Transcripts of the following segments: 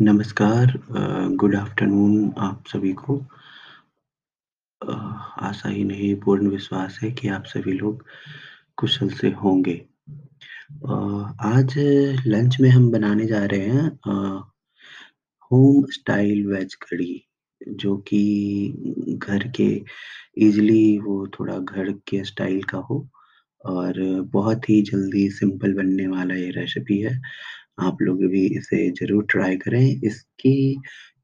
नमस्कार, good afternoon आप सभी को। आशा ही नहीं, पूर्ण विश्वास है कि आप सभी लोग कुशल से होंगे। आज लंच में हम बनाने जा रहे हैं होम स्टाइल वेज कड़ी, जो कि घर के इजीली वो थोड़ा घर के स्टाइल का हो और बहुत ही जल्दी सिंपल बनने वाला ये रेसिपी है। आप लोग भी इसे ज़रूर ट्राई करें। इसकी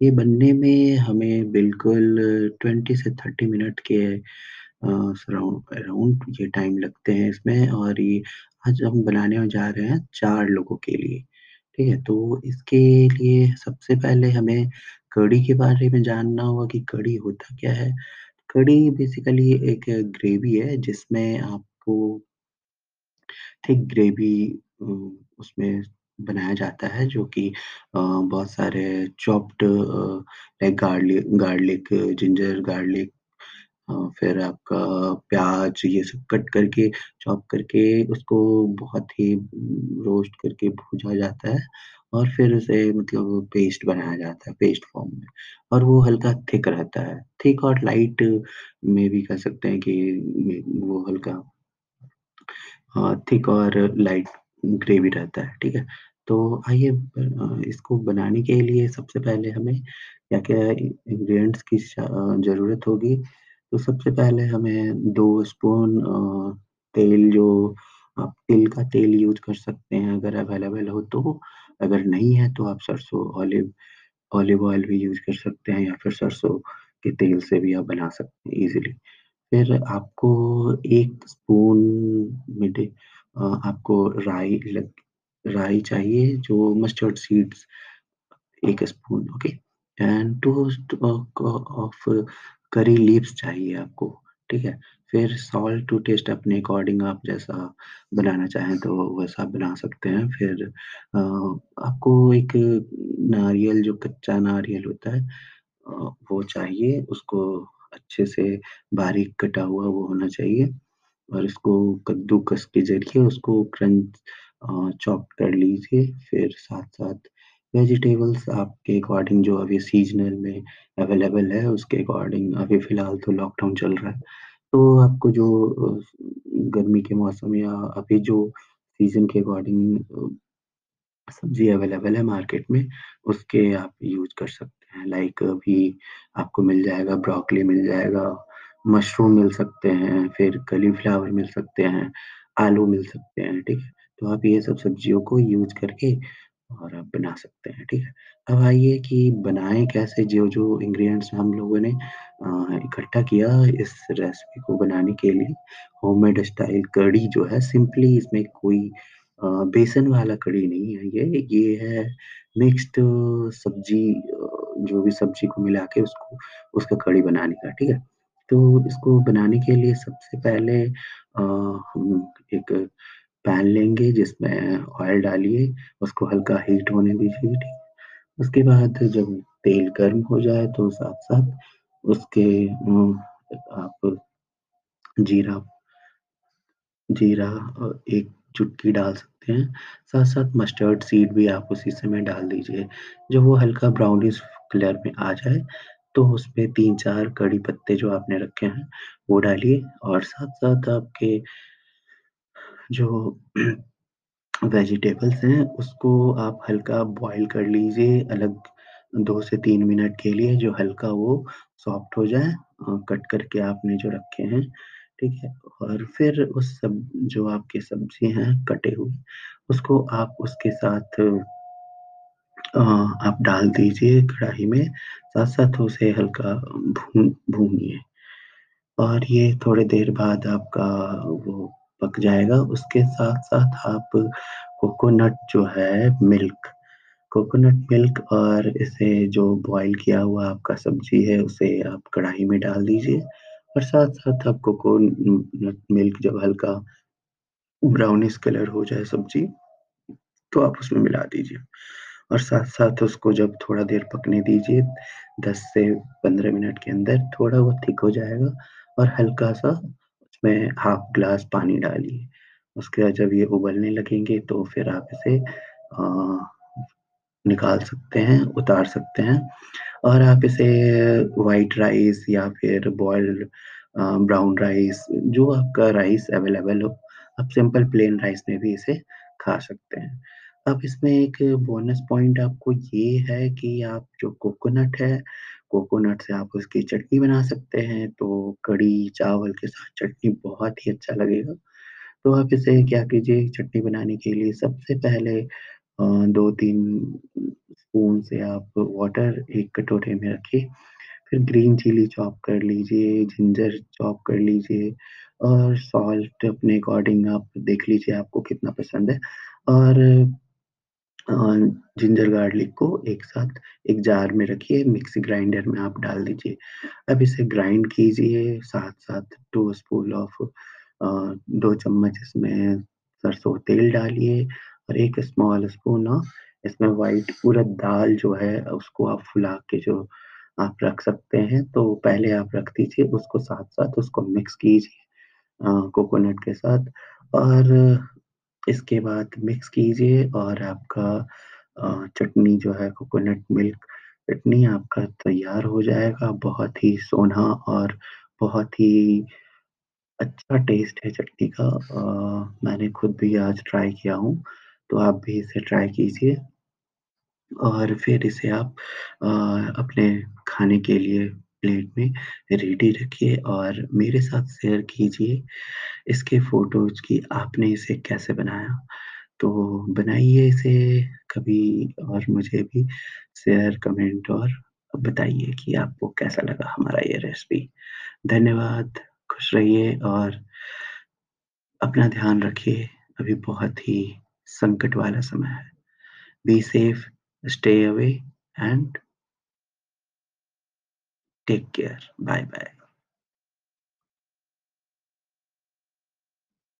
ये बनने में हमें बिल्कुल 20 से 30 मिनट के अराउंड ये टाइम लगते हैं इसमें। और ये आज हम बनाने जा रहे हैं 4 लोगों के लिए, ठीक है। तो इसके लिए सबसे पहले हमें कड़ी के बारे में जानना होगा कि कड़ी होता क्या है। कड़ी बेसिकली एक ग्रेवी है जिसमें आपको थिक ग्रेवी उसमें बनाया जाता है, जो कि बहुत सारे chopped like garlic, ginger garlic, फिर आपका प्याज, ये सब कट करके चॉप करके उसको बहुत ही रोस्ट करके भूजा जाता है और फिर उसे मतलब पेस्ट बनाया जाता है, पेस्ट फॉर्म में। और वो हल्का थिक रहता है, थिक और लाइट में भी कह सकते हैं कि वो हल्का थिक और लाइट ग्रेवी रहता है, ठीक है। तो आइए इसको बनाने के लिए सबसे पहले हमें क्या क्या इंग्रेडिएंट्स की ज़रूरत होगी। तो सबसे पहले हमें 2 स्पून तेल, जो आप तिल का तेल यूज कर सकते हैं अगर अवेलेबल हो तो, अगर नहीं है तो आप सरसों ऑलिव ऑयल भी यूज कर सकते हैं या फिर सरसों के तेल से भी आप बना सकते हैं इजीली। फिर आपको 1 स्पून आपको राई चाहिए, जो mustard seeds 1 spoon, okay. And 2 of curry leaves चाहिए आपको, ठीक है। फिर सॉल्ट टू टेस्ट, अपने अकॉर्डिंग आप जैसा बनाना चाहें तो वैसा बना सकते हैं। फिर आपको एक नारियल, जो कच्चा नारियल होता है वो चाहिए, उसको अच्छे से बारीक कटा हुआ वो होना चाहिए। और इसको कद्दूकस के जरिए उसको क्रंच चॉप कर लीजिए। फिर साथ साथ वेजिटेबल्स आपके अकॉर्डिंग, जो अभी सीजनल में अवेलेबल है उसके अकॉर्डिंग, अभी फ़िलहाल तो लॉकडाउन चल रहा है, तो आपको जो गर्मी के मौसम या अभी जो सीजन के अकॉर्डिंग सब्जी अवेलेबल है मार्केट में, उसके आप यूज कर सकते हैं। लाइक अभी आपको मिल जाएगा ब्रोकली, मिल जाएगा मशरूम, मिल सकते हैं, फिर कलीफ्लावर मिल सकते हैं, आलू मिल सकते हैं, ठीक है। तो आप ये सब सब्जियों को यूज करके और आप बना सकते हैं, ठीक है। अब आइए कि बनाएं कैसे। जो जो इंग्रेडिएंट्स हम लोगों ने इकट्ठा किया इस रेसिपी को बनाने के लिए, होममेड स्टाइल कड़ी जो है, सिंपली इसमें कोई बेसन वाला कड़ी नहीं है। ये है मिक्स्ड सब्जी, जो भी सब्जी को मिला के उसको उसका कड़ी बनाने का, ठीक है। तो इसको बनाने के लिए सबसे पहले हम एक पैन लेंगे जिसमें ऑयल डालिए, उसको हल्का हीट होने दीजिए, ठीक है। उसके बाद जब तेल गर्म हो जाए तो साथ साथ उसके आप जीरा 1 चुटकी डाल सकते हैं। साथ साथ मस्टर्ड सीड भी आप उसी समय डाल दीजिए। जब वो हल्का ब्राउनिश कलर में आ जाए तो उसमें 3-4 कड़ी पत्ते जो आपने रखे हैं वो डालिए। और साथ साथ आपके जो वेजिटेबल्स हैं उसको आप हल्का बॉईल कर लीजिए अलग 2 से 3 मिनट के लिए, जो हल्का वो सॉफ्ट हो जाए कट करके आपने जो रखे हैं, ठीक है। और फिर उस सब जो आपके सब्जी हैं कटे हुए, उसको आप उसके साथ आप डाल दीजिए कढ़ाई में। साथ साथ उसे हल्का भूनिए और ये थोड़ी देर बाद आपका वो पक जाएगा। उसके साथ साथ आप कोकोनट जो है मिल्क, कोकोनट मिल्क और इसे जो बॉईल किया हुआ आपका सब्जी है उसे आप कढ़ाई में डाल दीजिए। और साथ साथ आप कोकोनट मिल्क जब हल्का ब्राउनिश कलर हो जाए सब्जी तो आप उसमें मिला दीजिए। और साथ साथ उसको जब थोड़ा देर पकने दीजिए, 10 से 15 मिनट के अंदर थोड़ा वो थिक हो जाएगा। और हल्का सा उसमें 1/2 ग्लास पानी डालिए। उसके बाद जब ये उबलने लगेंगे तो फिर आप इसे निकाल सकते हैं, उतार सकते हैं। और आप इसे वाइट राइस या फिर बॉइल्ड ब्राउन राइस, जो आपका राइस अवेलेबल हो, आप सिंपल प्लेन राइस में भी इसे खा सकते हैं। अब इसमें एक बोनस पॉइंट आपको ये है कि आप जो कोकोनट है, कोकोनट से आप उसकी चटनी बना सकते हैं, तो कड़ी चावल के साथ चटनी बहुत ही अच्छा लगेगा। तो आप इसे क्या कीजिए, चटनी बनाने के लिए सबसे पहले 2-3 स्पून से आप वाटर 1 कटोरे में रखिए, फिर ग्रीन चिली चॉप कर लीजिए, जिंजर चॉप कर लीजिए, और सॉल्ट अपने अकॉर्डिंग आप देख लीजिए आपको कितना पसंद है, और जिंजर गार्लिक को एक साथ एक जार में रखिए, मिक्सी ग्राइंडर में आप डाल दीजिए। अब इसे ग्राइंड कीजिए, साथ साथ 2 स्पून ऑफ 2 चम्मच इसमें सरसों तेल डालिए, और 1 स्मॉल स्पून इसमें वाइट उड़द दाल जो है उसको आप फुला के जो आप रख सकते हैं, तो पहले आप रख दीजिए, उसको साथ साथ उसको मिक्स कीजिए कोकोनट के साथ, और इसके बाद मिक्स कीजिए, और आपका चटनी जो है कोकोनट मिल्क चटनी आपका तैयार हो जाएगा। बहुत ही सोना और बहुत ही अच्छा टेस्ट है चटनी का, मैंने खुद भी आज ट्राई किया हूँ, तो आप भी इसे ट्राई कीजिए, और फिर इसे आप अपने खाने के लिए प्लेट में रेडी रखिए और मेरे साथ शेयर कीजिए इसके फोटोज की आपने इसे कैसे बनाया। तो बनाइए इसे कभी और मुझे भी शेयर, कमेंट और बताइए कि आपको कैसा लगा हमारा ये रेसिपी। धन्यवाद, खुश रहिए और अपना ध्यान रखिए, अभी बहुत ही संकट वाला समय है। Be safe, stay away and take care, bye bye.